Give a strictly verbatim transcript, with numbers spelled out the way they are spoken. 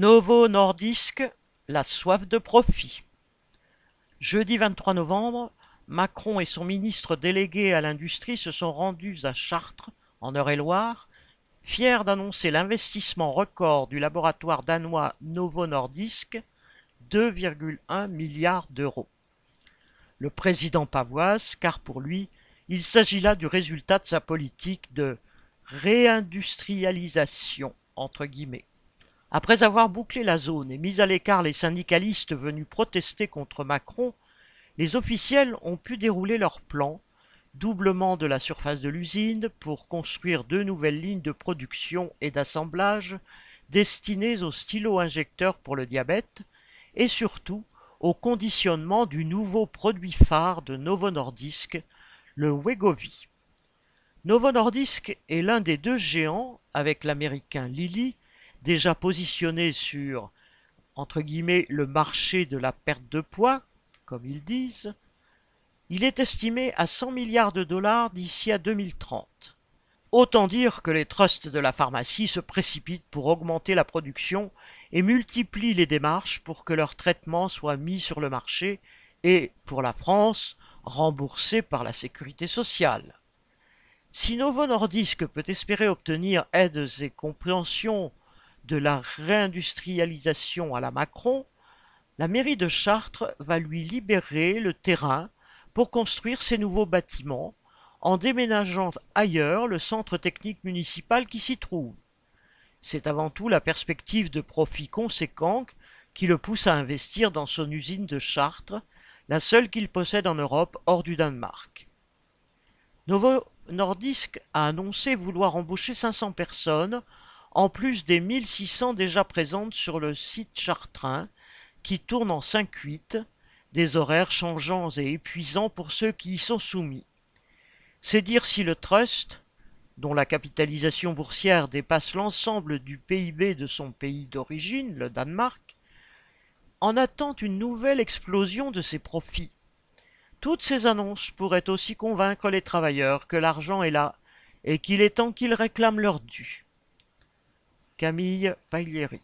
Novo Nordisk, la soif de profit. Jeudi vingt-trois novembre, Macron et son ministre délégué à l'industrie se sont rendus à Chartres, en Eure-et-Loir, fiers d'annoncer l'investissement record du laboratoire danois Novo Nordisk, deux virgule un milliards d'euros. Le président pavoise, car pour lui, il s'agit là du résultat de sa politique de « réindustrialisation », entre guillemets. Après avoir bouclé la zone et mis à l'écart les syndicalistes venus protester contre Macron, les officiels ont pu dérouler leur plan, doublement de la surface de l'usine pour construire deux nouvelles lignes de production et d'assemblage destinées aux stylo-injecteurs pour le diabète et surtout au conditionnement du nouveau produit phare de Novo Nordisk, le Wegovy. Novo Nordisk est l'un des deux géants, avec l'américain Lilly, déjà positionné sur, entre guillemets, le marché de la perte de poids, comme ils disent. Il est estimé à cent milliards de dollars d'ici à deux mille trente. Autant dire que les trusts de la pharmacie se précipitent pour augmenter la production et multiplient les démarches pour que leur traitement soit mis sur le marché et, pour la France, remboursé par la Sécurité sociale. Si Novo Nordisk peut espérer obtenir aides et compréhensions de la réindustrialisation à la Macron, la mairie de Chartres va lui libérer le terrain pour construire ses nouveaux bâtiments en déménageant ailleurs le centre technique municipal qui s'y trouve. C'est avant tout la perspective de profits conséquents qui le pousse à investir dans son usine de Chartres, la seule qu'il possède en Europe hors du Danemark. Novo Nordisk a annoncé vouloir embaucher cinq cents personnes en plus des mille six cents déjà présentes sur le site chartrain, qui tourne en cinq huit, des horaires changeants et épuisants pour ceux qui y sont soumis. C'est dire si le trust, dont la capitalisation boursière dépasse l'ensemble du P I B de son pays d'origine, le Danemark, en attend une nouvelle explosion de ses profits. Toutes ces annonces pourraient aussi convaincre les travailleurs que l'argent est là et qu'il est temps qu'ils réclament leur dû. Camille Paglieri.